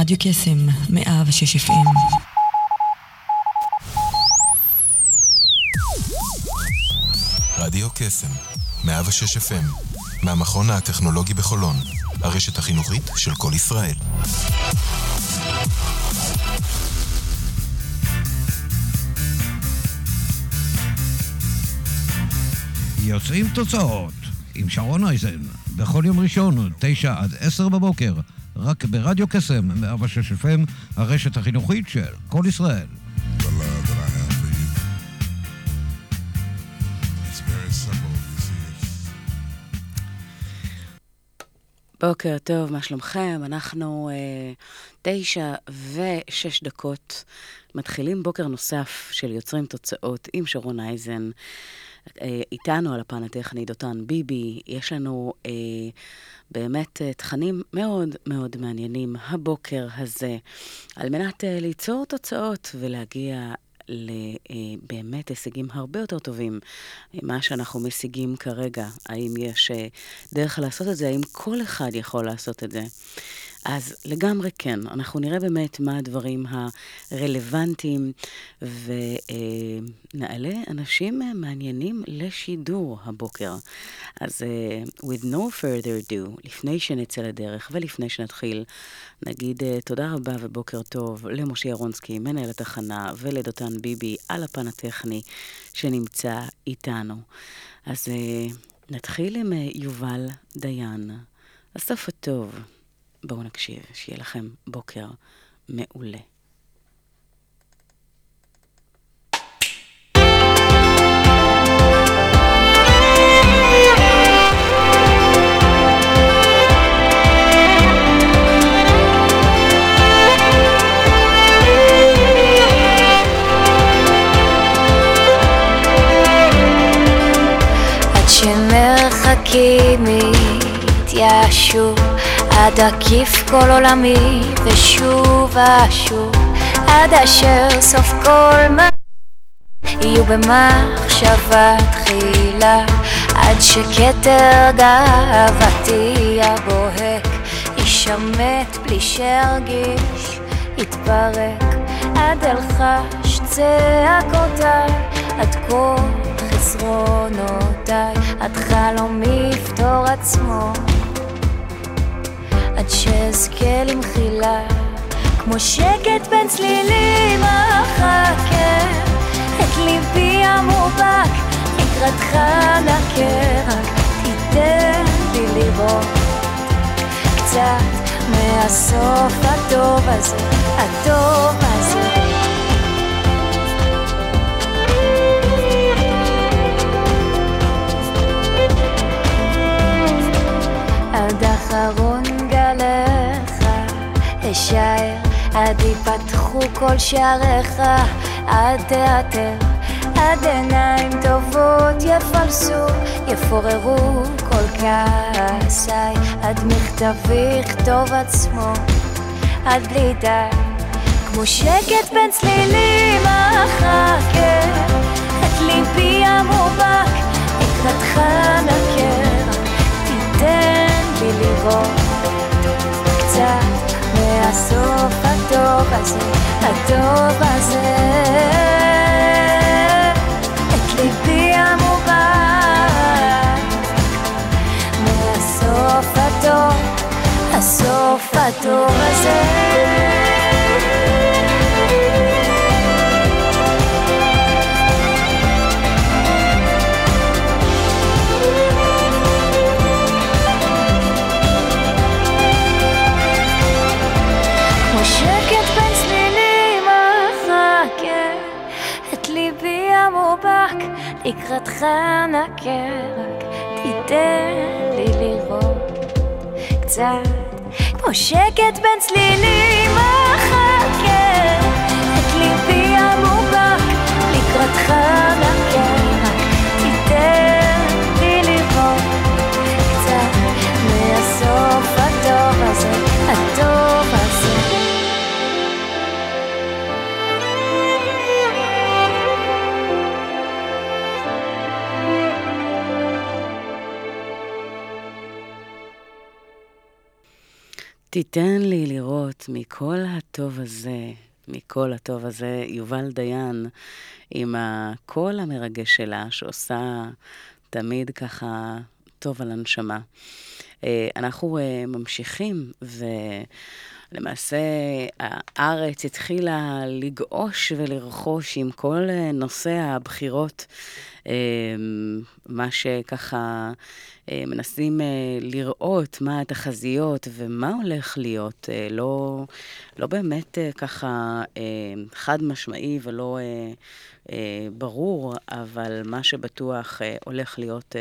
רדיו קסם 106 FM. רדיו קסם 106 FM מהמכון הטכנולוגי בחולון, הרשת החינוכית של כל ישראל. יוצאים תוצאות עם שרון אייזן בכל יום ראשון 9 עד 10 בבוקר, רק ברדיו קסם 106 FM, הרשת החינוכית של כל ישראל. בוקר טוב, מה שלומכם? אנחנו 9:06 מתחילים בוקר נוסף של יוצרים תוצאות עם שרון אייזן. איתנו על הפן הטכני דותן ביבי. יש לנו באמת תכנים מאוד מאוד מעניינים הבוקר הזה, על מנת ליצור תוצאות ולהגיע באמת הישגים הרבה יותר טובים מה שאנחנו משיגים כרגע. האם יש דרך לעשות את זה? האם כל אחד יכול לעשות את זה? אז לגמרי כן, אנחנו נראה באמת מה הדברים הרלוונטיים ונעלה אנשים מעניינים לשידור הבוקר. אז with no further ado, לפני שנצא לדרך ולפני שנתחיל, נגיד תודה רבה ובוקר טוב למשה ירונסקי, מנהל התחנה, ולדותן ביבי על הפן הטכני שנמצא איתנו. אז נתחיל עם יובל דיין, הסוף הטוב. בואו נקשיב, שיהיה לכם בוקר מעולה. עד שמרחקים מתיישו, עד עקיף כל עולמי ושוב ושוב, עד אשר סוף כל מה יהיו במחשבה תחילה, עד שכתר גאוותי הבוהק ישמט בלי שארגיש יתפרק, עד אלחש צעקותיי, עד כל חסרונותיי, עד חלום יפתור עצמו, עד שאזכה למחילה, כמו שקט בין צלילים אחכה, את ליבי המובק, לקראתך נקה, רק תיתן לי לראות קצת מהסוף הטוב הזה, הטוב הזה. עד אחרון גליך אשאר, עד יפתחו כל שעריך, עד תיעתר, עד עיניים טובות יפלסו, יפוררו כל כעסיי, עד מכתבי יכתוב עצמו, עד בלי די, כמו שקט בין צלילים אחכה, את ליבי המובק, לקראתך נקר, תיתן לי לראות קצת מהסוף הטוב הזה, הטוב הזה, את ליבי המובן, מהסוף הטוב, הסוף הטוב הזה. לקראתך נקר, רק תיתן לי לראות קצת, כמו שקט בין צלילים אחכה, את ליבי המובק, לקראתך נקר, רק תיתן לי לראות קצת מהסוף הטוב הזה, הטוב הזה. תיתן לי לראות מכל הטוב הזה, מכל הטוב הזה, יובל דיין, עם הקול המרגש שלה, שעושה תמיד ככה טוב על הנשמה. אנחנו ממשיכים, ולמעשה הארץ התחילה לגעוש ולרחוש עם כל נושא הבחירות, מה שככה מנסים לראות מה התחזיות ומה הולך להיות, לא באמת ככה חד משמעי ולא ברור, אבל מה שבטוח הולך להיות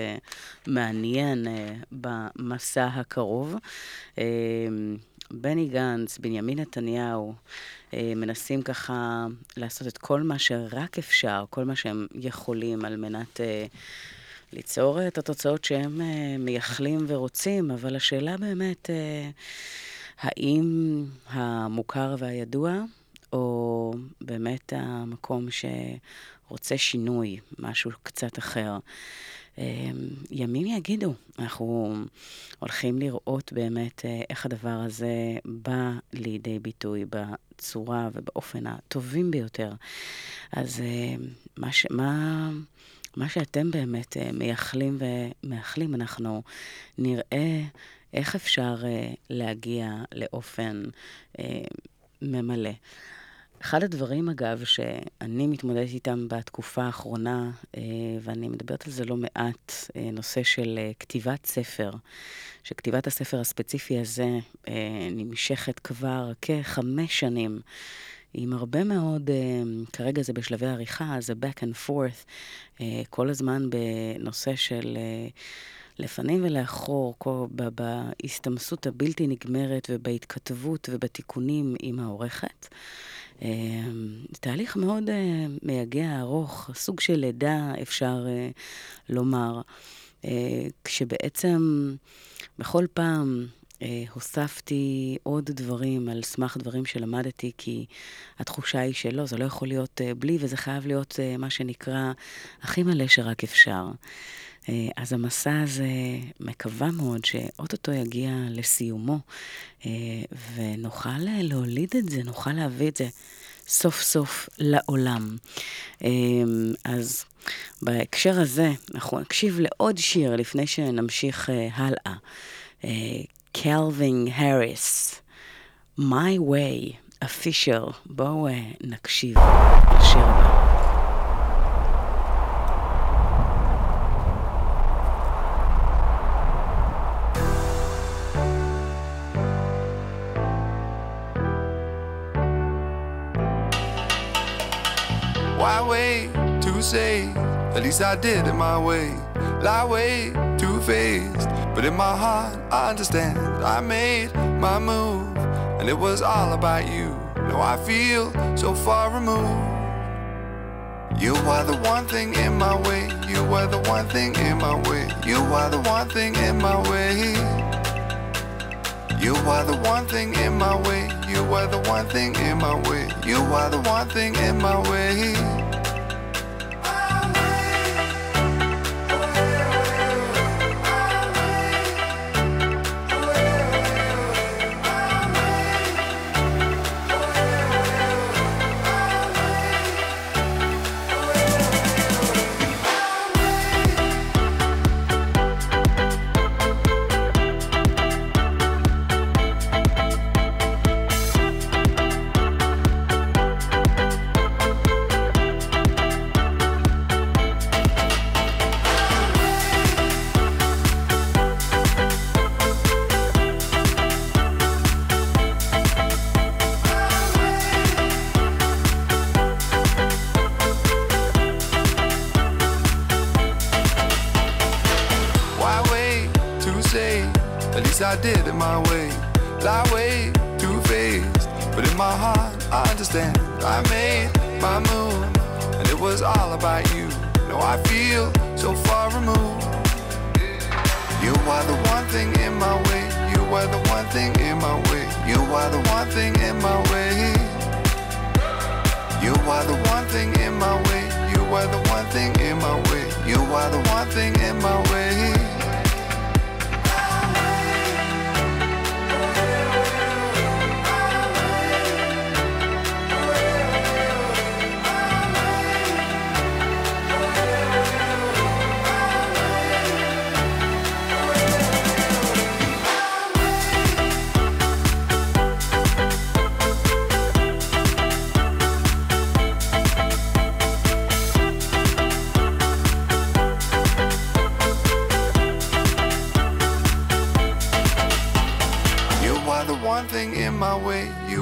מעניין במסע הקרוב. בני גנץ, בנימין נתניהו, מנסים ככה לעשות את כל מה שרק אפשר, כל מה שהם יכולים על מנת ליצור את התוצאות שהם מייחלים ורוצים, אבל השאלה באמת, האם המוכר והידוע, או באמת המקום שרוצה שינוי, משהו קצת אחר. ימים יגידו, אנחנו הולכים לראות באמת איך הדבר הזה בא לידי ביטוי בצורה ובאופן הטובים ביותר. אז מה שאתם באמת מייחלים ומאחלים, אנחנו נראה איך אפשר להגיע לאופן ממלא. אחד הדברים, אגב, שאני מתמודדת איתם בתקופה האחרונה, ואני מדברת על זה לא מעט, נושא של כתיבת ספר, שכתיבת הספר הספציפי הזה נמשכת כבר כ5 שנים, עם הרבה מאוד, כרגע זה בשלבי העריכה, זה back and forth, כל הזמן בנושא של לפנים ולאחור, בהסתמסות הבלתי נגמרת ובהתכתבות ובתיקונים עם העורכת. תהליך מאוד מייגע, ארוך, סוג של לידה אפשר לומר, כשבעצם בכל פעם הוספתי עוד דברים על סמך דברים שלמדתי, כי התחושה היא שלא, זה לא יכול להיות בלי, וזה חייב להיות מה שנקרא הכי מלא שרק אפשר. אז המסע הזה מקווה מאוד שאוטוטו יגיע לסיומו, ונוכל להוליד את זה, נוכל להביא את זה סוף סוף לעולם. אז בהקשר הזה אנחנו נקשיב לעוד שיר לפני שנמשיך הלאה. קלווין הריס, My Way, Official. בואו נקשיב לשיר הבא. Why wait to say, at least I did it my way. Lie way too faced, but in my heart I understand. I made my move, and it was all about you. Now I feel so far removed. You are the one thing in my way. You are the one thing in my way. You are the one thing in my way. You are the one thing in my way. You are the one thing in my way. You are the one thing in my way. one thing in my way. You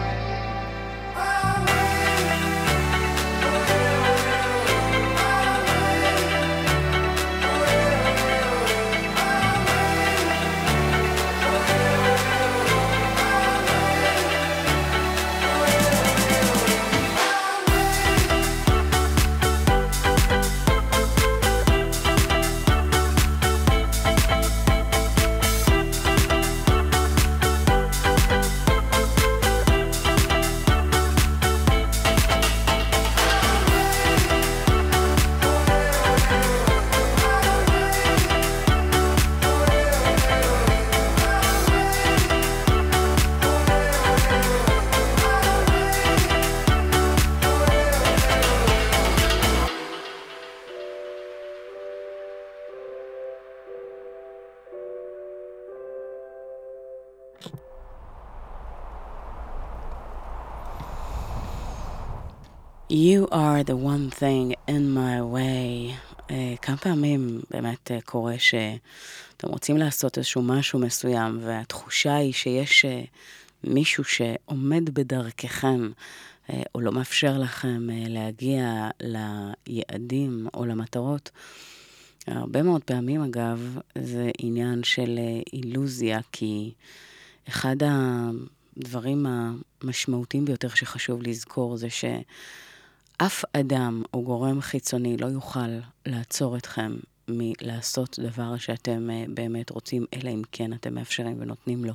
You are the one thing in my way. כמה פעמים באמת קורה שאתם רוצים לעשות איזשהו משהו מסוים, והתחושה היא שיש מישהו שעומד בדרככם, או לא מאפשר לכם להגיע ליעדים או למטרות. הרבה מאוד פעמים, אגב, זה עניין של אילוזיה, כי אחד הדברים המשמעותיים ביותר שחשוב לזכור זה ש אף אדם או גורם חיצוני לא יוכל לעצור אתכם מלעשות דבר שאתם באמת רוצים, אלא אם כן אתם מאפשרים ונותנים לו.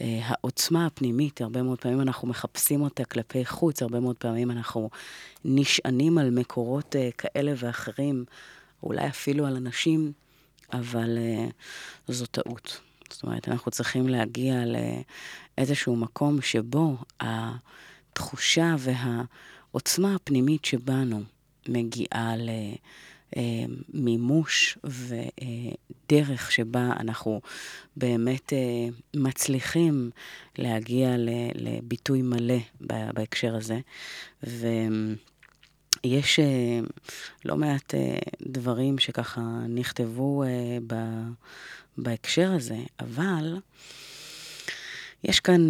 העוצמה הפנימית, הרבה מאוד פעמים אנחנו מחפשים אותה כלפי חוץ, הרבה מאוד פעמים אנחנו נשענים על מקורות כאלה ואחרים, אולי אפילו על אנשים, אבל זו טעות. זאת אומרת, אנחנו צריכים להגיע לאיזשהו מקום שבו התחושה העוצמה הפנימית שבנו מגיעה למימוש ודרך שבה אנחנו באמת מצליחים להגיע לביטוי מלא בהקשר הזה. ויש לא מעט דברים שככה נכתבו בהקשר הזה, אבל יש כאן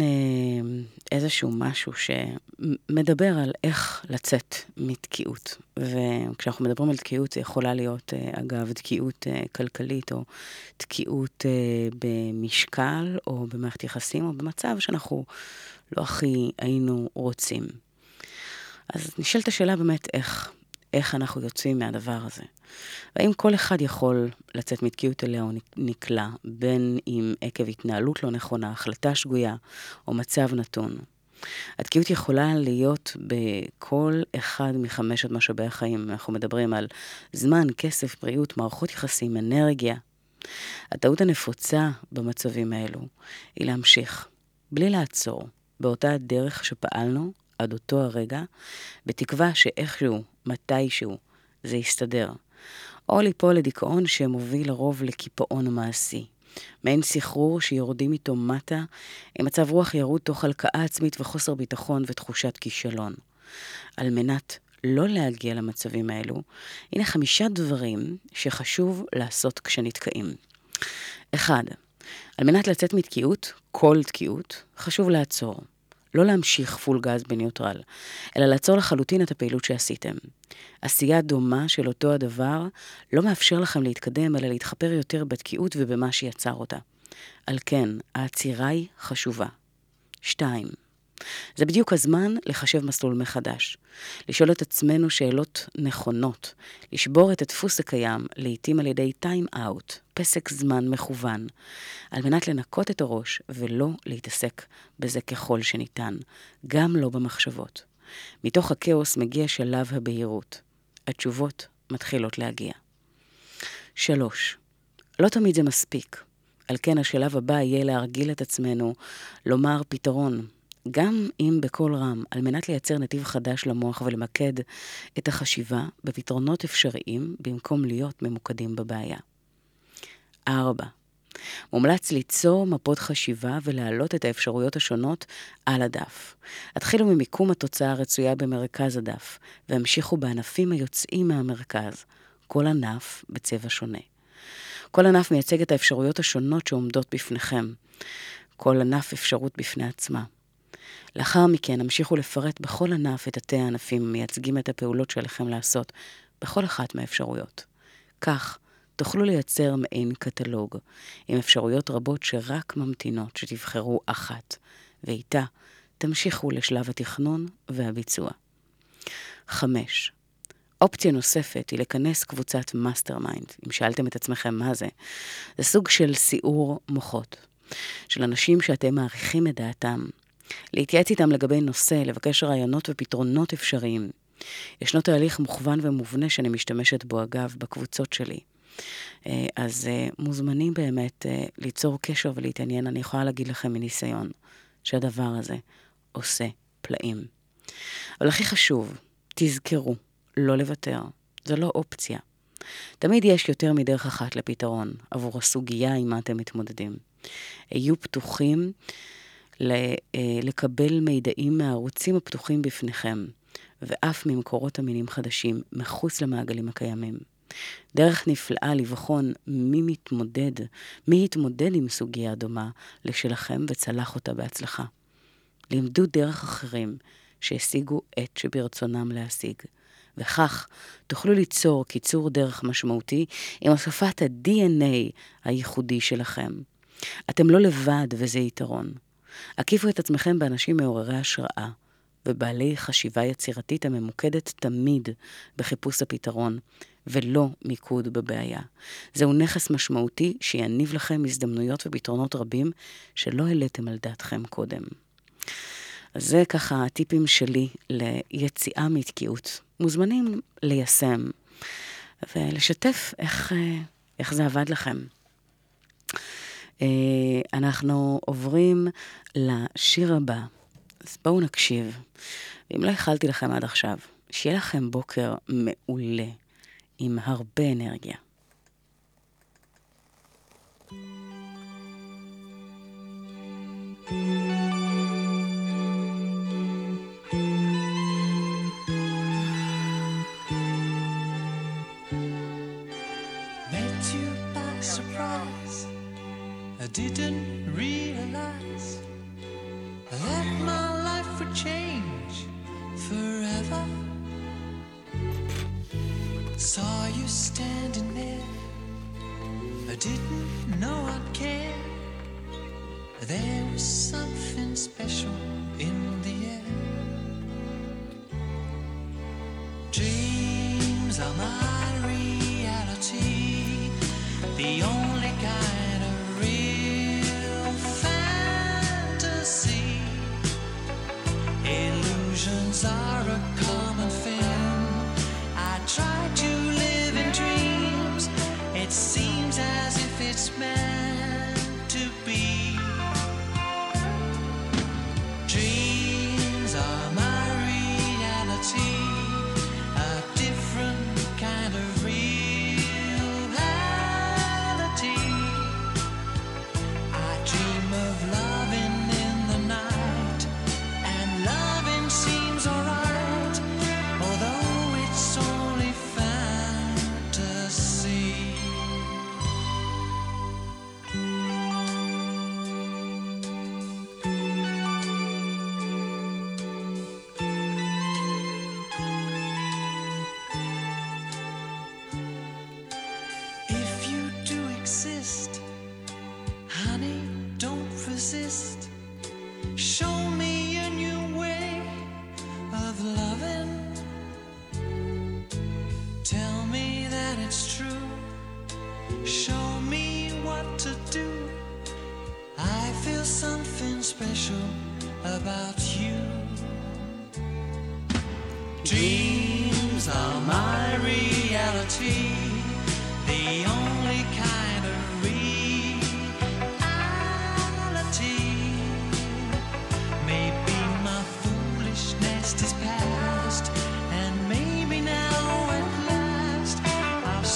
איזשהו משהו שמדבר על איך לצאת מתקיעות. וכשאנחנו מדברים על תקיעות, זה יכולה להיות, אגב, תקיעות כלכלית, או תקיעות במשקל, או במערכת יחסים, או במצב שאנחנו לא הכי היינו רוצים. אז נשאלת השאלה באמת איך אנחנו יוצאים מהדבר הזה. האם כל אחד יכול לצאת מתקיעות אליה או נקלה, בין אם עקב התנהלות לא נכונה, החלטה שגויה או מצב נתון? התקיעות יכולה להיות בכל אחד מ5 משאבי החיים. אנחנו מדברים על זמן, כסף, בריאות, מערכות יחסים, אנרגיה. הטעות הנפוצה במצבים האלו היא להמשיך, בלי לעצור, באותה דרך שפעלנו עד אותו הרגע, בתקווה שאיכשהו, מתישהו, זה יסתדר. או ליפול לדיכאון שמוביל לרוב לקיפאון מעשי. מעין סחרור שיורדים איתו מטה, עם מצב רוח ירוד תוך הלקאה עצמית וחוסר ביטחון ותחושת כישלון. על מנת לא להגיע למצבים האלו, הנה 5 דברים שחשוב לעשות כשנתקעים. 1. על מנת לצאת מתקיעות, כל תקיעות, חשוב לעצור. לא להמשיך פול גז בניוטרל, אלא לעצור לחלוטין את הפעילות שעשיתם. עשייה דומה של אותו הדבר לא מאפשר לכם להתקדם, אלא להתחפר יותר בתקיעות ובמה שיצר אותה. על כן, העצירה היא חשובה. 2. זה בדיוק הזמן לחשב מסלול מחדש, לשאול את עצמנו שאלות נכונות, לשבור את הדפוס הקיים, לעתים על ידי time-out, פסק זמן מכוון, על מנת לנקות את הראש ולא להתעסק בזה ככל שניתן, גם לא במחשבות. מתוך הכאוס מגיע שלב הבהירות. התשובות מתחילות להגיע. 3. לא תמיד זה מספיק. על כן השלב הבא יהיה להרגיל את עצמנו, לומר פתרון, גם אם בכל רם, על מנת לייצר נתיב חדש למוח ולמקד את החשיבה בפתרונות אפשריים במקום להיות ממוקדים בבעיה. 4. מומלץ ליצור מפות חשיבה ולהעלות את האפשרויות השונות על הדף. התחילו ממיקום התוצאה הרצויה במרכז הדף, והמשיכו בענפים היוצאים מהמרכז, כל ענף בצבע שונה. כל ענף מייצג את האפשרויות השונות שעומדות בפניכם. כל ענף אפשרות בפני עצמה. לאחר מכן, המשיכו לפרט בכל ענף את התתי הענפים המייצגים את הפעולות שלכם לעשות, בכל אחת מהאפשרויות. כך, תוכלו לייצר מעין קטלוג, עם אפשרויות רבות שרק ממתינות שתבחרו אחת, ואיתה תמשיכו לשלב התכנון והביצוע. 5. אופציה נוספת היא לכנס קבוצת מאסטרמיינד, אם שאלתם את עצמכם מה זה. זה סוג של סיעור מוחות, של אנשים שאתם מעריכים את דעתם, להתייעץ איתם לגבי נושא, לבקש רעיונות ופתרונות אפשריים. ישנו תהליך מוכוון ומובנה שאני משתמשת בו אגב בקבוצות שלי. אז מוזמנים באמת ליצור קשר ולהתעניין. אני יכולה להגיד לכם מניסיון שהדבר הזה עושה פלאים. אבל הכי חשוב, תזכרו, לא לוותר. זו לא אופציה. תמיד יש יותר מדרך אחת לפתרון עבור הסוגיה עם מה אתם מתמודדים. היו פתוחים לקבל מידעים מהערוצים הפתוחים בפניכם, ואף ממקורות אמינים חדשים מחוץ למעגלים הקיימים. דרך נפלאה לבחון מי התמודד עם סוגיה דומה לשלכם וצלח אותה בהצלחה. לימדו דרך אחרים שהשיגו את שברצונם להשיג, וכך תוכלו ליצור קיצור דרך משמעותי עם הוספת ה-DNA הייחודי שלכם. אתם לא לבד וזה יתרון. עקיפו את עצמכם באנשים מעוררי השראה ובעלי חשיבה יצירתית הממוקדת תמיד בחיפוש הפתרון ולא מיקוד בבעיה. זהו נכס משמעותי שיניב לכם הזדמנויות ופתרונות רבים שלא העליתם על דעתכם קודם. אז זה ככה הטיפים שלי ליציאה מתקיעות. מוזמנים ליישם ולשתף איך זה עבד לכם. אנחנו עוברים לשיר הבא, אז בואו נקשיב. אם לא אכלתי לכם עד עכשיו, שיהיה לכם בוקר מעולה עם הרבה אנרגיה. Didn't realize that my life would change forever. Saw you standing there, I didn't know I'd care. There was something special in the air. Dreams are my reality, the only kind. Illusions are a common thing. I try to live in dreams. It seems as if it's meant to be. Dreams are my reality, a different kind of reality. I dream of love.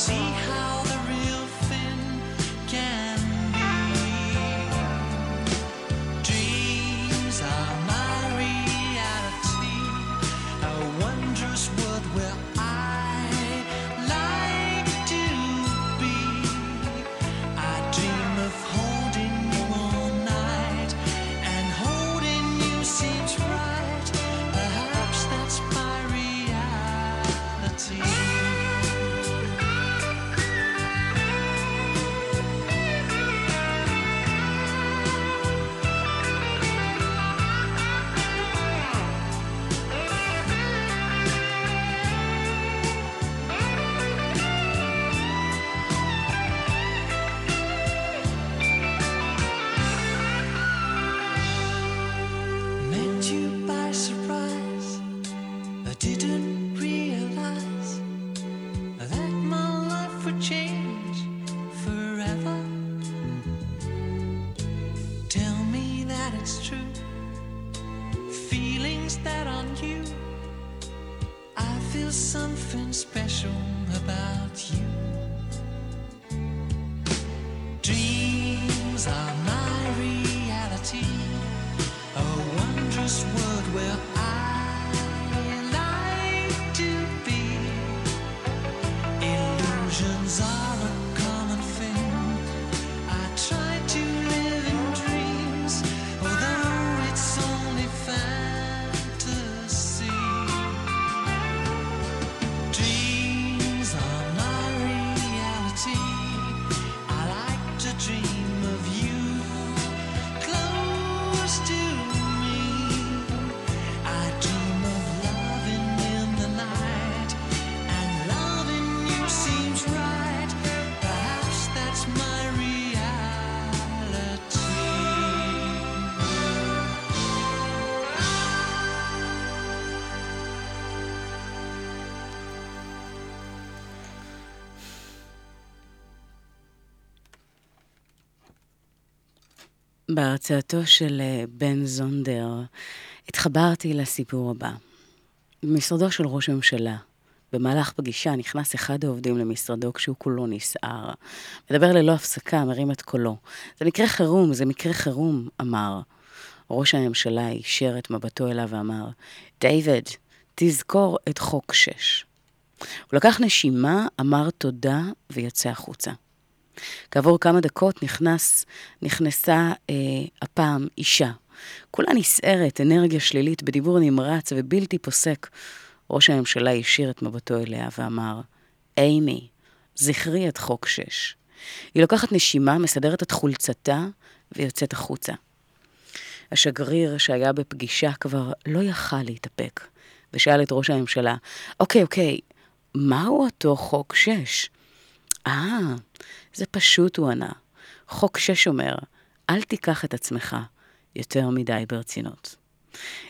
See how the real thing can be. is true, feelings that aren't you. I feel something special about you. Dreams are my reality, a wondrous world where I like to be. Illusions are a common thing, I try to live in dreams, although it's only fantasy. Dreams are my reality, I like to dream of you close to me. I dream of loving in the night, and loving you seems right. Perhaps that's my reality. בהרצאתו של בן זונדר התחברתי לסיפור הבא. במשרדו של ראש הממשלה, במהלך פגישה נכנס אחד העובדים למשרדו כשהוא כולו נסער. מדבר ללא הפסקה, מרים את קולו. זה מקרה חירום, זה מקרה חירום, אמר. ראש הממשלה אישר את מבטו אליו ואמר, דיוויד, תזכור את חוק 6. הוא לקח נשימה, אמר תודה ויצא החוצה. כעבור כמה דקות נכנסה הפעם אישה. כולה נסערת, אנרגיה שלילית, בדיבור נמרץ ובלתי פוסק. ראש הממשלה השאיר את מבטו אליה ואמר, אימי, זכרי את חוק 6. היא לוקחת נשימה, מסדרת את חולצתה ויוצאת החוצה. השגריר שהיה בפגישה כבר לא יכל להתאפק, ושאל את ראש הממשלה, אוקיי, מהו אותו חוק 6? זה פשוט, הוא ענה. חוק 6 אומר, אל תיקח את עצמך יותר מדי ברצינות.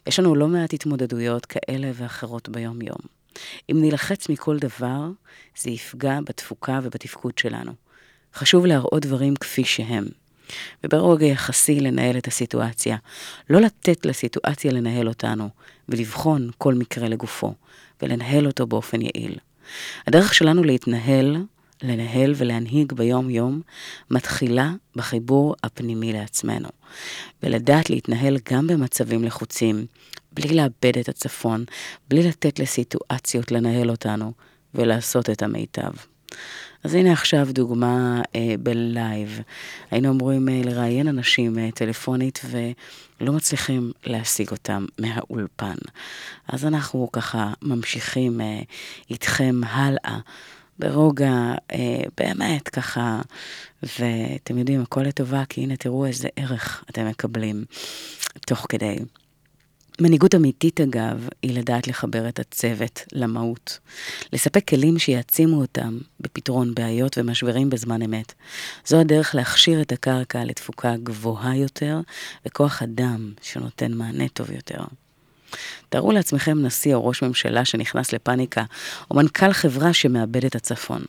יש לנו לא מעט התמודדויות כאלה ואחרות ביום יום. אם נלחץ מכל דבר, זה יפגע בתפוקה ובתפקוד שלנו. חשוב להראות דברים כפי שהם, וברוגע יחסי לנהל את הסיטואציה. לא לתת לסיטואציה לנהל אותנו, ולבחון כל מקרה לגופו, ולנהל אותו באופן יעיל. הדרך שלנו לנהל ולהנהיג ביום יום, מתחילה בחיבור הפנימי לעצמנו. ולדעת להתנהל גם במצבים לחוצים, בלי לאבד את הצפון, בלי לתת לסיטואציות לנהל אותנו, ולעשות את המיטב. אז הנה עכשיו דוגמה בלייב. היינו אמורים לראיין אנשים טלפונית, ולא מצליחים להשיג אותם מהאולפן. אז אנחנו ככה ממשיכים איתכם הלאה, ברוגע, באמת ככה, ואתם יודעים, הכל לטובה, כי הנה תראו איזה ערך אתם מקבלים תוך כדי. מנהיגות אמיתית אגב, היא לדעת לחבר את הצוות למהות, לספק כלים שיעצימו אותם בפתרון בעיות ומשברים בזמן אמת. זו הדרך להכשיר את הקרקע לתפוקה גבוהה יותר, וכוח אדם שנותן מענה טוב יותר. תארו לעצמכם נשיא או ראש ממשלה שנכנס לפניקה, או מנכ"ל חברה שמאבד את הצפון.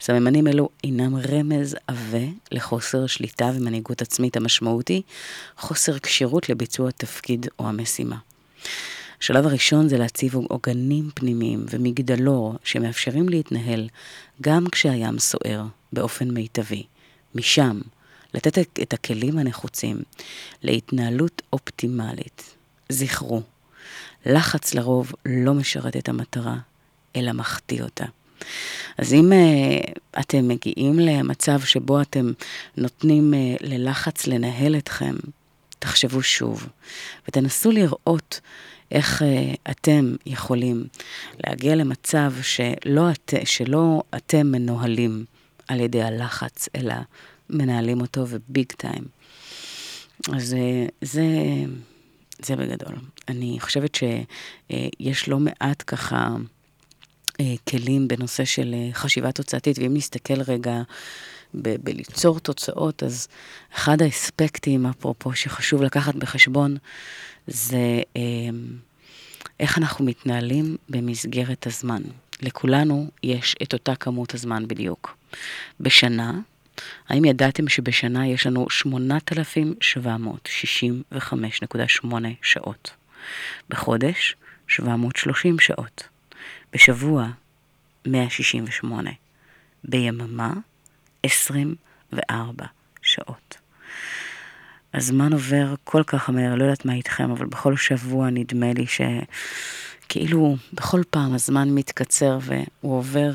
סממנים אלו אינם רמז עווה לחוסר שליטה ומנהיגות עצמית. המשמעותי, חוסר קשירות לביצוע תפקיד או המשימה. השלב הראשון זה להציב עוגנים פנימיים ומגדלור שמאפשרים להתנהל גם כשהים סוער באופן מיטבי. משם, לתת את הכלים הנחוצים להתנהלות אופטימלית. זכרו, לחץ לרוב לא משרת את המטרה, אלא מחטיא אותה. אז אם אתם מגיעים למצב שבו אתם נותנים ללחץ לנהל אתכם, תחשבו שוב, ותנסו לראות איך אתם יכולים להגיע למצב שלא אתם מנוהלים על ידי הלחץ, אלא מנהלים אותו וביג טיים. אז זה בגדול. אני חושבת שיש לא מעט ככה כלים בנושא של חשיבה תוצאתית, ואם נסתכל רגע בליצור תוצאות, אז אחד האספקטים, אפרופו, שחשוב לקחת בחשבון, זה איך אנחנו מתנהלים במסגרת הזמן. לכולנו יש את אותה כמות הזמן בדיוק. בשנה, האם ידעתם שבשנה יש לנו 8,765.8 שעות? בחודש, 730 שעות. בשבוע, 168. ביממה, 24 שעות. הזמן עובר כל כך מהר, לא יודעת מה איתכם, אבל בכל שבוע נדמה לי שכאילו בכל פעם הזמן מתקצר והוא עובר,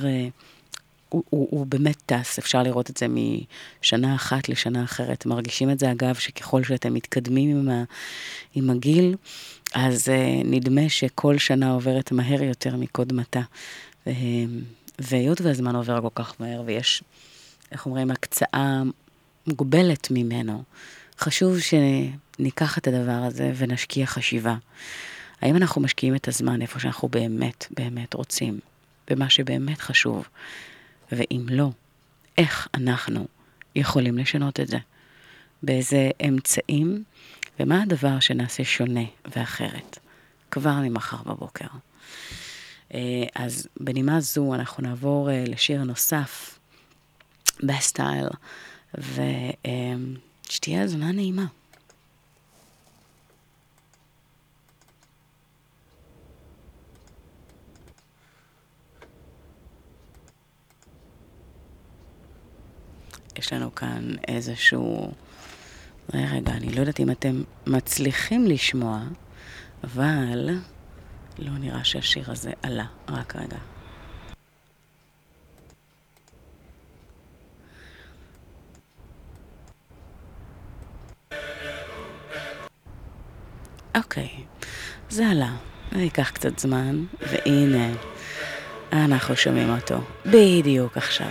הוא באמת טס, אפשר לראות את זה משנה אחת לשנה אחרת. מרגישים את זה אגב שככל שאתם מתקדמים עם הגיל, אז נדמה שכל שנה עוברת מהר יותר מקודמתה. והיות והזמן עובר כל כך מהר ויש, איך אומרים, הקצאה מוגבלת ממנו, חשוב שניקח את הדבר הזה ונשקיע חשיבה. האם אנחנו משקיעים את הזמן איפה שאנחנו באמת, באמת רוצים, במה שבאמת חשוב? ואם לא, איך אנחנו יכולים לשנות את זה? באיזה אמצעים? ומה הדבר שנעשה שונה ואחרת? כבר ממחר בבוקר. אז בנימה זו אנחנו נעבור לשיר נוסף, בסטייל, שתהיה הזונה נעימה. יש לנו כאן איזשהו... רגע, אני לא יודעת אם אתם מצליחים לשמוע, אבל לא נראה שהשיר הזה עלה. רק רגע. אוקיי, זה עלה, זה ייקח קצת זמן, והנה, אנחנו שומעים אותו, בדיוק עכשיו.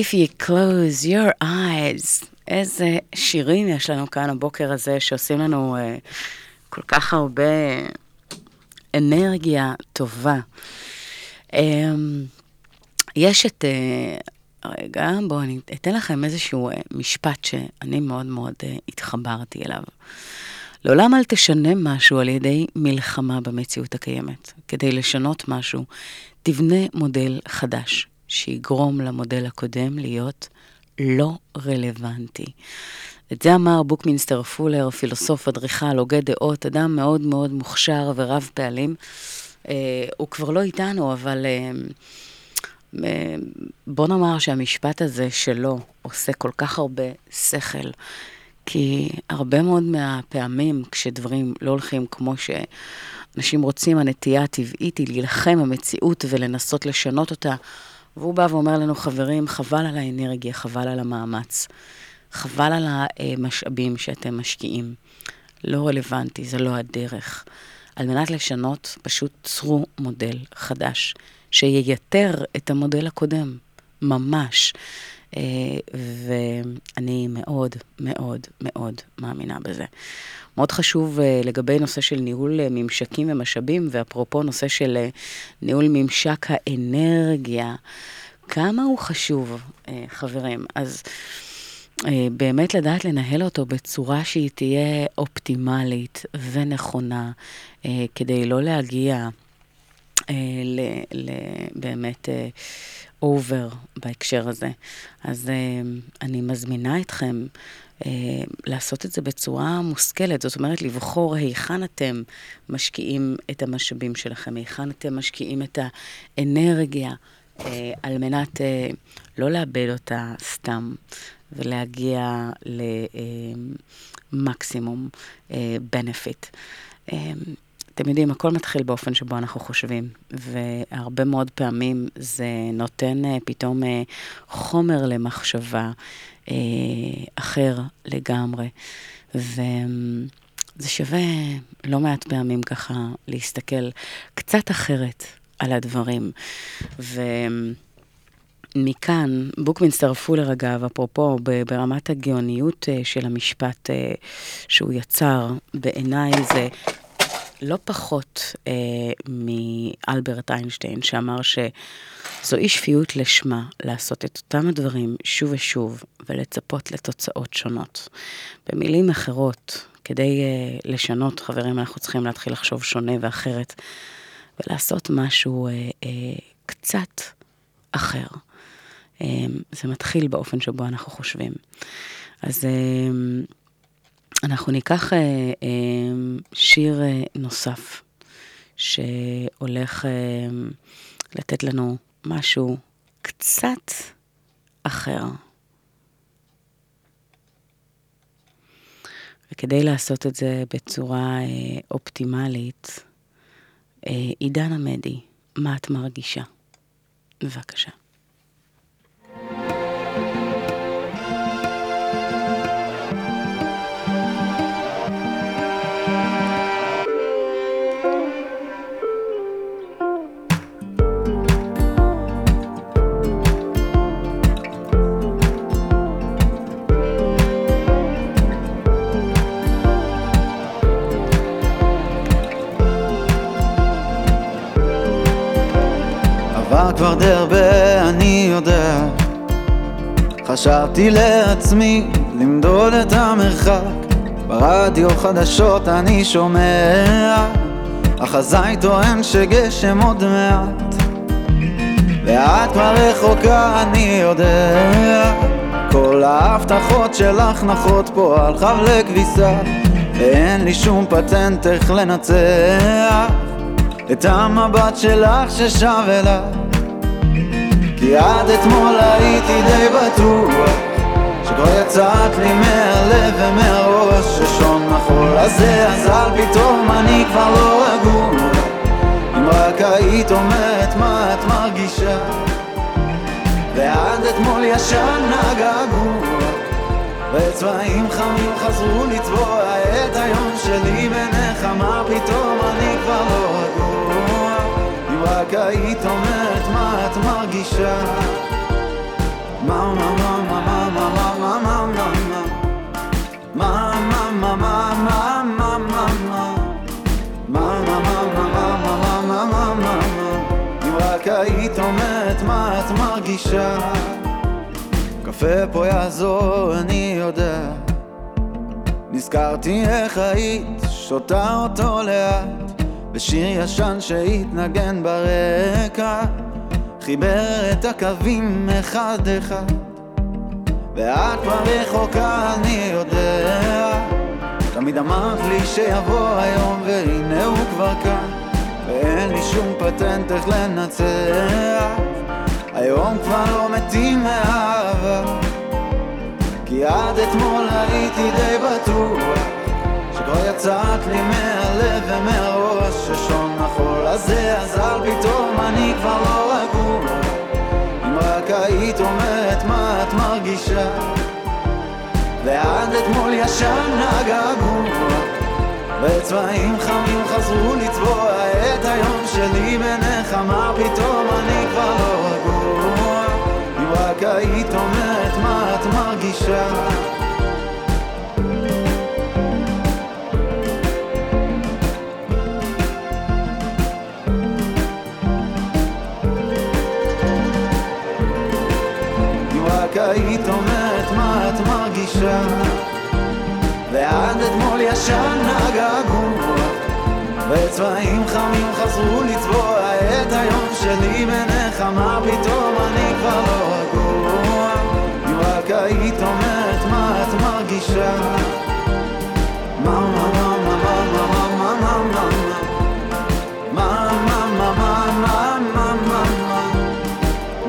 If you close your eyes. איזה שירים יש לנו כאן הבוקר הזה, שעושים לנו כל כך הרבה אנרגיה טובה. יש את... רגע, בואו אני אתן לכם איזשהו משפט שאני מאוד מאוד התחברתי אליו. לעולם אל תשנה משהו על ידי מלחמה במציאות הקיימת. כדי לשנות משהו, תבנה מודל חדש, שיגרום למודל הקודם להיות לא רלוונטי. את זה אמר בוקמינסטר פולר, פילוסוף, אדריכל, הוגה דעות, אדם מאוד מאוד מוכשר ורב פעלים. הוא כבר לא איתנו, אבל... בוא נאמר שהמשפט הזה שלו עושה כל כך הרבה שכל, כי הרבה מאוד מהפעמים כשדברים לא הולכים כמו שאנשים רוצים, הנטייה הטבעית היא להילחם המציאות ולנסות לשנות אותה, והוא בא ואומר לנו, חברים, חבל על האנרגיה, חבל על המאמץ, חבל על המשאבים שאתם משקיעים, לא רלוונטי, זה לא הדרך. על מנת לשנות, פשוט צרו מודל חדש, שייתר את המודל הקודם, ממש. ואני מאוד, מאוד, מאוד מאמינה בזה. מאוד חשוב לגבי נושא של ניהול ממשקים ומשאבים, ואפרופו נושא של ניהול ממשק האנרגיה, כמה הוא חשוב, חברים. אז באמת לדעת לנהל אותו בצורה שהיא תהיה אופטימלית ונכונה, כדי לא להגיע... באמת אובר בהקשר הזה. אז אני מזמינה אתכם לעשות את זה בצורה מושכלת, זאת אומרת לבחור היכן אתם משקיעים את המשאבים שלכם, היכן אתם משקיעים את האנרגיה, על מנת לא לאבד אותה סתם, ולהגיע למקסימום benefit. אתם יודעים, הכל מתחיל באופן שבו אנחנו חושבים, והרבה מאוד פעמים זה נותן פתאום חומר למחשבה אחר לגמרי, וזה שווה לא מעט פעמים ככה להסתכל קצת אחרת על הדברים, ומכאן, בוקמינסטר פולר אגב, אפרופו, ברמת הגאוניות של המשפט שהוא יצר, בעיניי זה... לא פחות מאלברט איינשטיין, שאמר שזוהי שפיות לשמה לעשות את אותם הדברים שוב ושוב, ולצפות לתוצאות שונות. במילים אחרות, כדי לשנות, חברים, אנחנו צריכים להתחיל לחשוב שונה ואחרת, ולעשות משהו קצת אחר. זה מתחיל באופן שבו אנחנו חושבים. אז... אנחנו ניקח שיר נוסף שהולך לתת לנו משהו קצת אחר. וכדי לעשות את זה בצורה אופטימלית, עידן עמדי, מה את מרגישה? בבקשה. כבר די הרבה אני יודע, חשבתי לעצמי למדוד את המרחק, ברדיו חדשות אני שומע, החזאי טוען שגשם עוד מעט, ואת כבר רחוקה אני יודע, כל ההבטחות שלך נחות פה על חבלי כביסה, ואין לי שום פטנט איך לנצח את המבט שלך ששב אליי, כי עד אתמול הייתי די בטוח שכבר יצאת לי מהלב ומהראש, ששון מחול הזה עזל פתאום אני כבר לא רגוע, אם רק היית אומרת מה את מרגישה, ועד אתמול ישן הגעגוע וצבעים חמים חזרו לצבוע את היום שלי בינך, מה פתאום אני כבר לא רגוע, אם רק היית אומרת מה את מרגישה, קפה פה יעזור, אני יודע. נזכרתי איך היית שותה אותו לאט, בשיר ישן שהתנגן ברקע, חיבר את הקווים אחד אחד. ואת כבר רחוקה, אני יודע. תמיד אמרת לי שיבוא היום, והנה הוא כבר כאן, ואין לי שום פטנט איך לנצח. היום כבר לא מתים מאהבה, כי עד אתמול הייתי די בטוח שכבר יצאת לי מהלב ומהראש, ששון החול הזה עזר פתאום, אני כבר לא רגוע. אם רק היית אומרת מה את מרגישה, ועד אתמול ישן הגעגוע וצבעים חמים חזרו לצבוע את היום שלי בינך, מה פתאום אני כבר לא רגוע. רק היית אומרת מה את מרגישה, רק היית אומרת מה את מרגישה, ועד אתמול ישן הגעגוע וצבעים חמים חזרו לצבוע את היום שלי בינך, מה פתאום אני כבר לא רגוע. אם רק היית אומרת מה את מרגישה, מה מה מה מה מה מה מה מה מה מה מה מה מה מה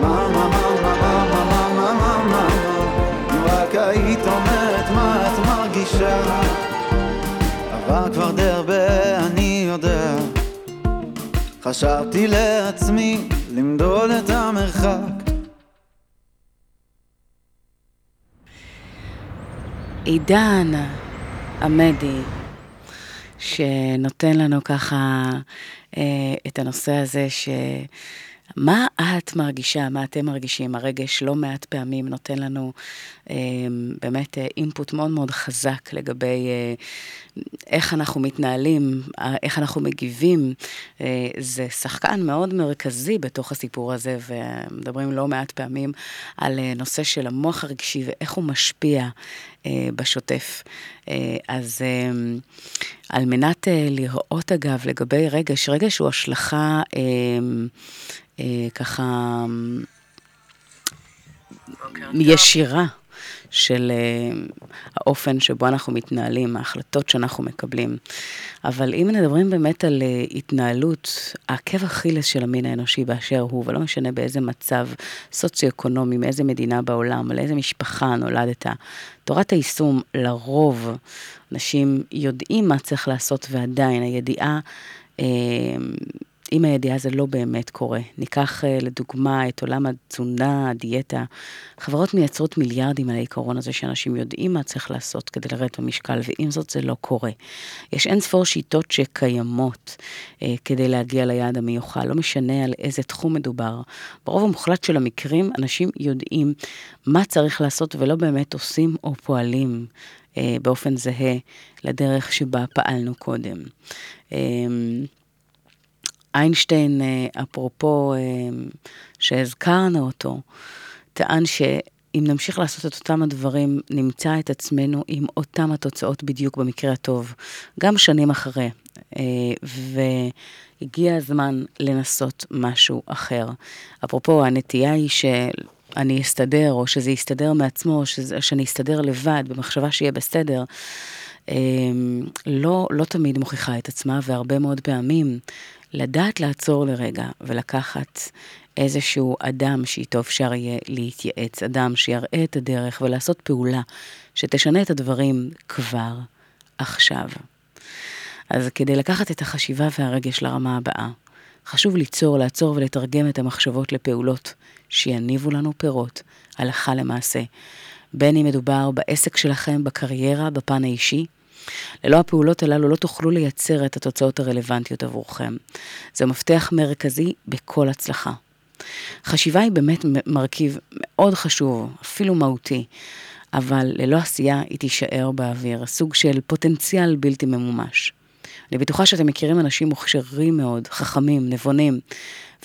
מה מה מה מה מה מה. אם רק היית אומרת מה את מרגישה, עבר כבר די הרבה, אני יודע. חשבתי לעצמי למדוד את המרחק. עידן עמדי, שנותן לנו ככה את הנושא הזה ש... מה את מרגישה, מה אתם מרגישים, הרגש לא מעט פעמים נותן לנו באמת אינפוט מאוד מאוד חזק לגבי איך אנחנו מתנהלים, איך אנחנו מגיבים, זה שחקן מאוד מרכזי בתוך הסיפור הזה, ומדברים לא מעט פעמים על נושא של המוח הרגשי ואיך הוא משפיע בשוטף. אז על מנת לראות אגב לגבי רגש, רגש הוא השלכה ככה ישירה של האופן שבו אנחנו מתנהלים, ההחלטות שאנחנו מקבלים. אבל אם נדברים באמת על התנהלות, העקב אכילס של המין האנושי באשר הוא, ולא משנה באיזה מצב סוציו-אקונומי, מאיזה מדינה בעולם, על איזה משפחה נולדת, תורת היישום לרוב אנשים יודעים מה צריך לעשות, ועדיין הידיעה, אם הידיעה זה לא באמת קורה. ניקח לדוגמה את עולם התזונה, הדיאטה. חברות מייצרות מיליארדים על העיקרון הזה שאנשים יודעים מה צריך לעשות כדי לרדת במשקל, ועם זאת זה לא קורה. יש אין ספור שיטות שקיימות כדי להגיע ליעד המיוחל, לא משנה על איזה תחום מדובר. ברוב המוחלט של המקרים אנשים יודעים מה צריך לעשות ולא באמת עושים או פועלים באופן זהה לדרך שבה פעלנו קודם. איינשטיין, אפרופו שהזכרנו אותו, טען שאם נמשיך לעשות את אותם הדברים, נמצא את עצמנו עם אותם התוצאות בדיוק במקרה הטוב, גם שנים אחרי, והגיע הזמן לנסות משהו אחר. אפרופו, הנטייה היא שאני אסתדר, או שזה יסתדר מעצמו, או שאני אסתדר לבד, במחשבה שיהיה בסדר, לא תמיד מוכיחה את עצמה, והרבה מאוד פעמים לדעת לעצור לרגע ולקחת איזשהו אדם שאיתו אפשר יהיה להתייעץ, אדם שיראה את הדרך ולעשות פעולה שתשנה את הדברים כבר עכשיו. אז כדי לקחת את החשיבה והרגש לרמה הבאה, חשוב לעצור ולתרגם את המחשבות לפעולות שיניבו לנו פירות הלכה למעשה. בין אם מדובר בעסק שלכם, בקריירה, בפן האישי, ללא הפעולות הללו לא תוכלו לייצר את התוצאות הרלוונטיות עבורכם. זה מפתח מרכזי בכל הצלחה. חשיבה היא באמת מרכיב מאוד חשוב, אפילו מהותי, אבל ללא עשייה היא תישאר באוויר, סוג של פוטנציאל בלתי ממומש. אני בטוחה שאתם מכירים אנשים מוכשרים מאוד, חכמים, נבונים,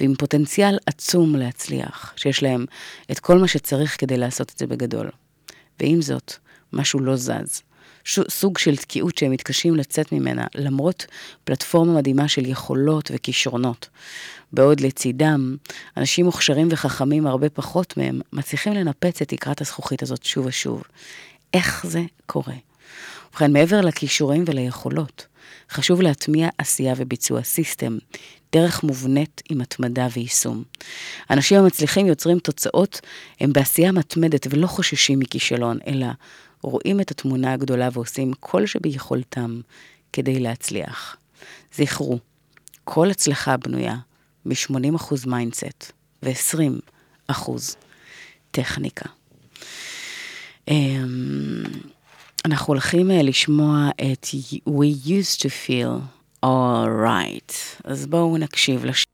ועם פוטנציאל עצום להצליח, שיש להם את כל מה שצריך כדי לעשות את זה בגדול. ועם זאת, משהו לא זז. סוג של תקיעות שהם מתקשים לצאת ממנה, למרות פלטפורמה מדהימה של יכולות וכישרונות. בעוד לצידם, אנשים מוכשרים וחכמים הרבה פחות מהם, מצליחים לנפץ את תקרת הזכוכית הזאת שוב ושוב. איך זה קורה? ובכן, מעבר לכישורים וליכולות, חשוב להטמיע עשייה וביצוע סיסטם, דרך מובנית עם התמדה ויישום. אנשים המצליחים יוצרים תוצאות, הם בעשייה מתמדת ולא חוששים מכישלון, אלא רואים את התמונה הגדולה ועושים כל שביכולתם כדי להצליח. זכרו, כל הצלחה בנויה מ-80% מיינדסט ו-20% טכניקה. אנחנו הולכים לשמוע את We Used to Feel All Right. אז בואו נקשיב לשיר.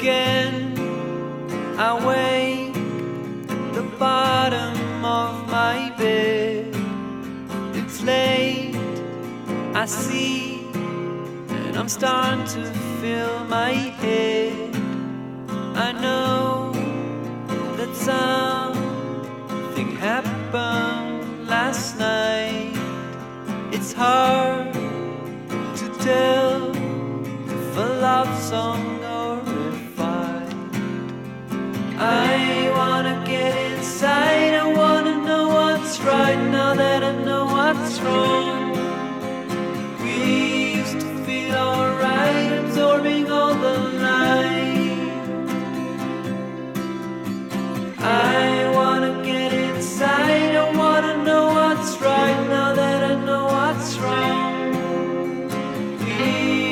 Again, I wake at the bottom of my bed. It's late, I see, and I'm starting to fill my head. I know that something happened last night. It's hard to tell if a love song. I wanna get inside, I wanna know what's right now that I know what's wrong. We used to feel alright, absorbing all the light. I wanna get inside, I wanna know what's right now that I know what's wrong. We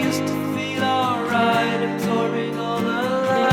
used to feel alright, absorbing all the light.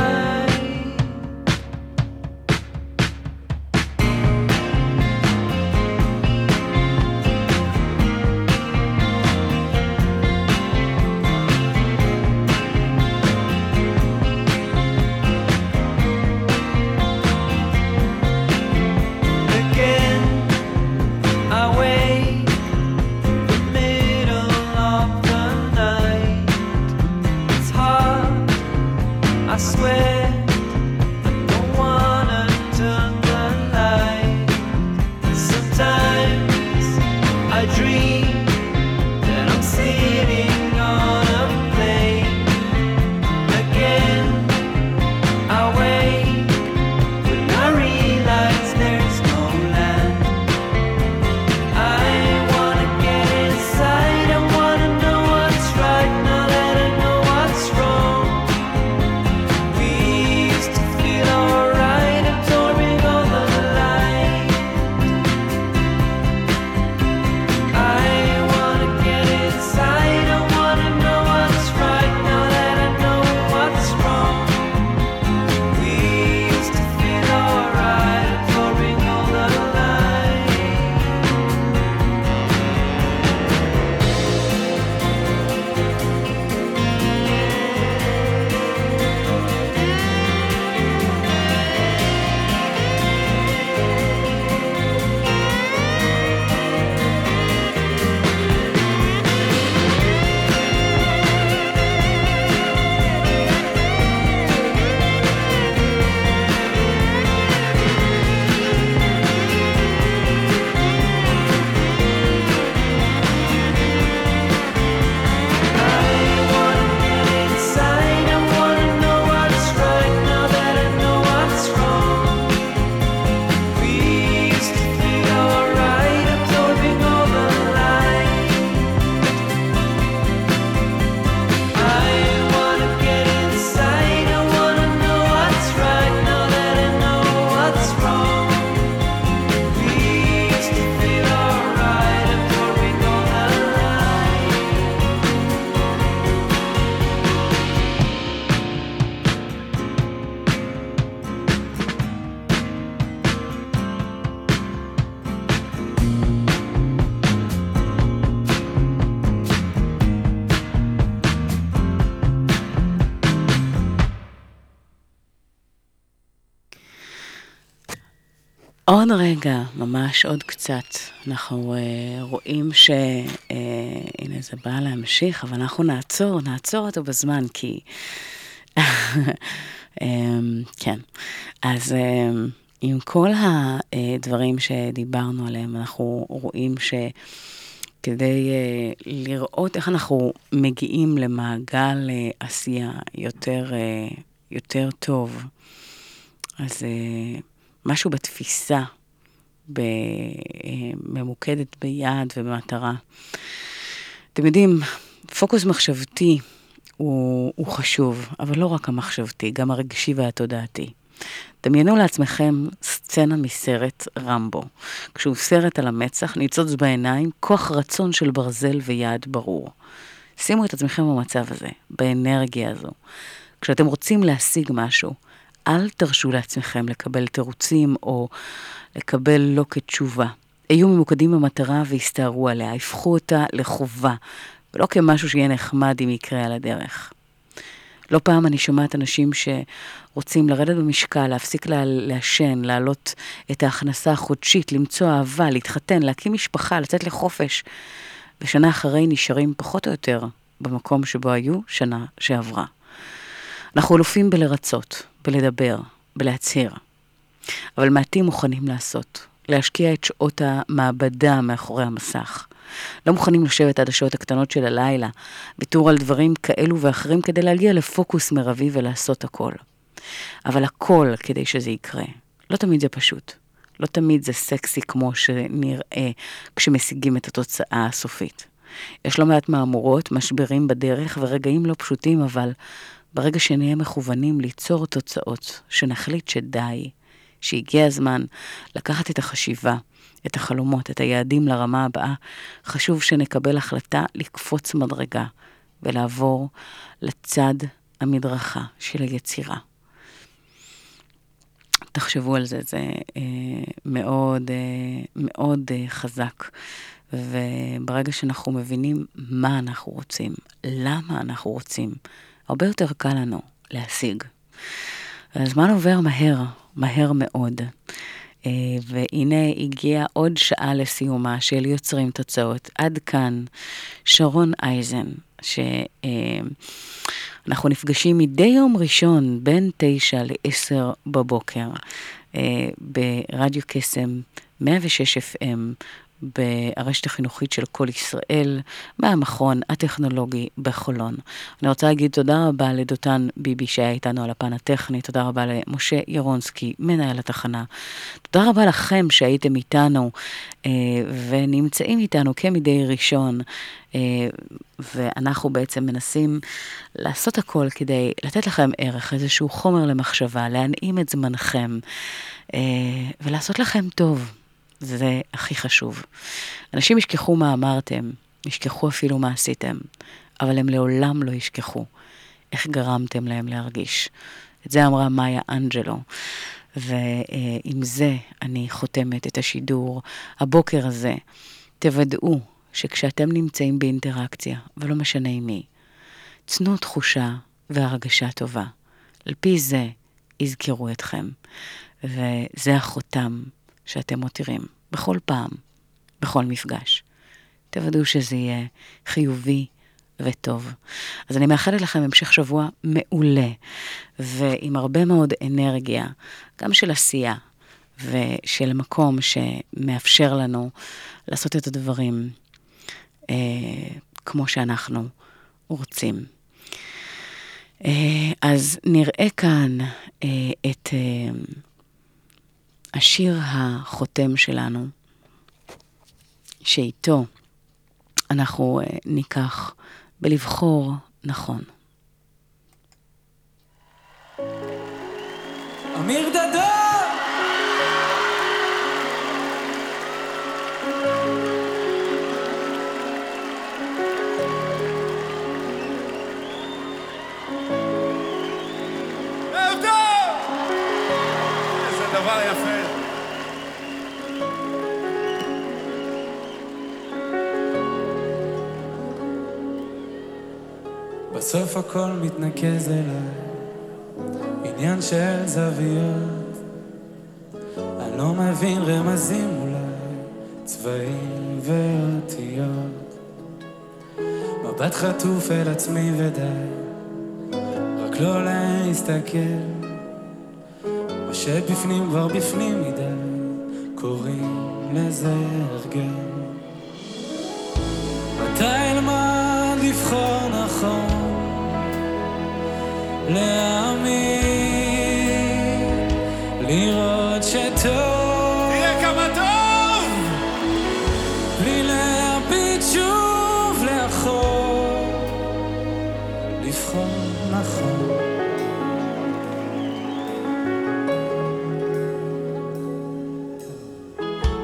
עוד רגע, ממש עוד קצת, אנחנו רואים הנה זה בא להמשיך, אבל אנחנו נעצור אותו בזמן, כי... כן, אז עם כל הדברים שדיברנו עליהם, אנחנו רואים שכדי לראות איך אנחנו מגיעים למעגל עשייה יותר טוב, אז... משהו בתפיסה ממוקדת ביעד ובמטרה. אתם יודעים, פוקוס מחשבתי הוא חשוב, אבל לא רק המחשבתי, גם הרגשי והתודעתי. דמיינו לעצמכם סצנה מסרט רמבו. כשהוא סרט על המצח, ניצוץ בעיניים, כוח רצון של ברזל ויעד ברור. שימו את עצמכם במצב הזה, באנרגיה הזו. כשאתם רוצים להשיג משהו, אל תרשו לעצמכם לקבל תירוצים או לקבל לא כתשובה. היו ממוקדים במטרה והסתערו עליה, הפכו אותה לחובה, ולא כמשהו שיהיה נחמד אם יקרה על הדרך. לא פעם אני שומעת אנשים שרוצים לרדת במשקל, להפסיק לעשן, להעלות את ההכנסה החודשית, למצוא אהבה, להתחתן, להקים משפחה, לצאת לחופש, ושנה אחרי נשארים פחות או יותר במקום שבו היו שנה שעברה. אנחנו אלופים בלרצות, בלדבר, בלהצהיר. אבל מעטים מוכנים לעשות, להשקיע את שעות המעבדה מאחורי המסך. לא מוכנים לשבת עד השעות הקטנות של הלילה, ויתור על דברים כאלו ואחרים כדי להגיע לפוקוס מרבי ולעשות הכל. אבל הכל כדי שזה יקרה. לא תמיד זה פשוט. לא תמיד זה סקסי כמו שנראה כשמשיגים את התוצאה הסופית. יש לא מעט מאמורות, משברים בדרך ורגעים לא פשוטים, אבל... ברגע שנהיה מכוונים ליצור תוצאות, שנחליט שדי, שהגיע הזמן לקחת את החשיבה, את החלומות, את היעדים לרמה הבאה, חשוב שנקבל החלטה לקפוץ מדרגה ולעבור לצד המדרכה של היצירה. תחשבו על זה, זה מאוד מאוד חזק. וברגע שאנחנו מבינים מה אנחנו רוצים, למה אנחנו רוצים, הרבה יותר קל לנו להשיג. הזמן עובר מהר, מהר מאוד. והנה הגיעה עוד שעה לסיומה של יוצרים תוצאות. עד כאן שרון אייזן, שאנחנו נפגשים מדי יום ראשון בין 9 ל-10 בבוקר, ברדיו קסם 106 FM, ברשת החינוכית של כל ישראל, מהמכון הטכנולוגי בחולון. אני רוצה להגיד תודה רבה לדותן ביבי שהיה איתנו על הפן הטכני, תודה רבה למשה ירונסקי, מנהל התחנה. תודה רבה לכם שהייתם איתנו ונמצאים איתנו כמדי ראשון, ואנחנו בעצם מנסים לעשות הכל כדי לתת לכם ערך, איזשהו חומר למחשבה, להנעים את זמנכם ולעשות לכם טוב. זה הכי חשוב. אנשים ישכחו מה אמרתם, ישכחו אפילו מה עשיתם, אבל הם לעולם לא ישכחו איך גרמתם להם להרגיש. את זה אמרה מאיה אנג'לו, ועם זה אני חותמת את השידור הבוקר הזה. תוודאו שכשאתם נמצאים באינטראקציה, ולא משנה עם מי, תנו תחושה והרגשה טובה. על פי זה יזכרו אתכם, וזה החותם שאתם מותירים בכל פעם, בכל מפגש. תוודאו שזה יהיה חיובי וטוב. אז אני מאחלת לכם המשך שבוע מעולה, ועם הרבה מאוד אנרגיה, גם של עשייה, ושל מקום שמאפשר לנו לעשות את הדברים כמו שאנחנו רוצים. אז נראה כאן את... השיר החותם שלנו, שאיתו אנחנו ניקח בלבחור נכון. אמיר דדו! איזה דבר יפה. בסוף הכל מתנקז אליי, עניין של זוויות. אני לא מבין רמזים אולי, צבעים ואותיות, מבט חטוף אל עצמי ודי, רק לא להסתכל, מה שבפנים כבר בפנים מדי, קוראים לזה הרגל. מתי אלמד לבחור נכון, להאמין, לראות שטוב, בלי להביט שוב לאחור, לבחור נכון.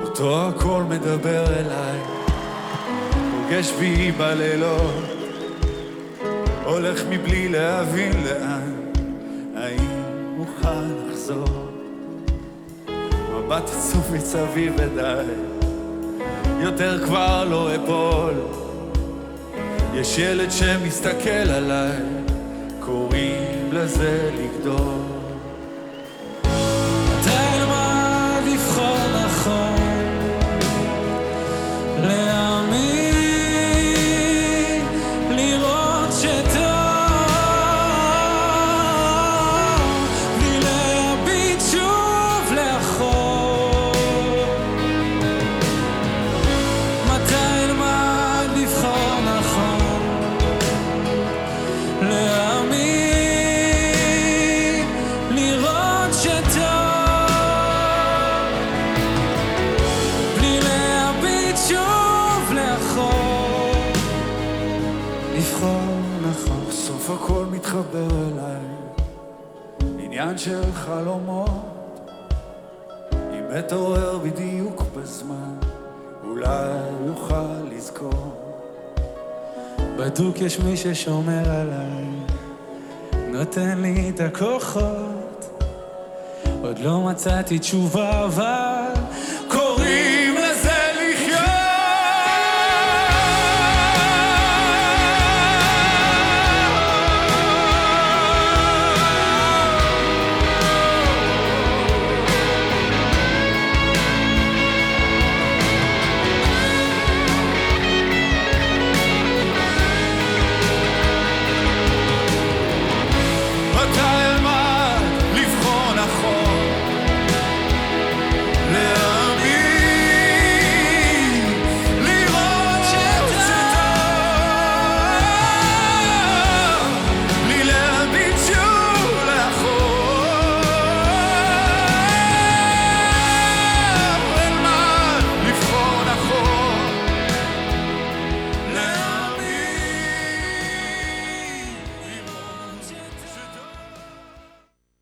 אותו הכל מדבר אליי, פוגש בי בלילות, הולך מבלי להבין לאן, האם מוכן לחזור, מבט עצוב מצבי ודי, יותר כבר לא אפול, יש ילד שמסתכל עליי, קוראים לזה לגדול. תלמד לבחור נכון, להאמין, לראות שטוב, בלי להביט שוב לאחור, הכל מתחבר אליי, עניין של חלומות, אם מתעורר בדיוק בזמן, אולי יוכל לזכור, בדוק יש מי ששומר עליי, נותן לי את הכוחות, עוד לא מצאתי תשובה אבל קוראים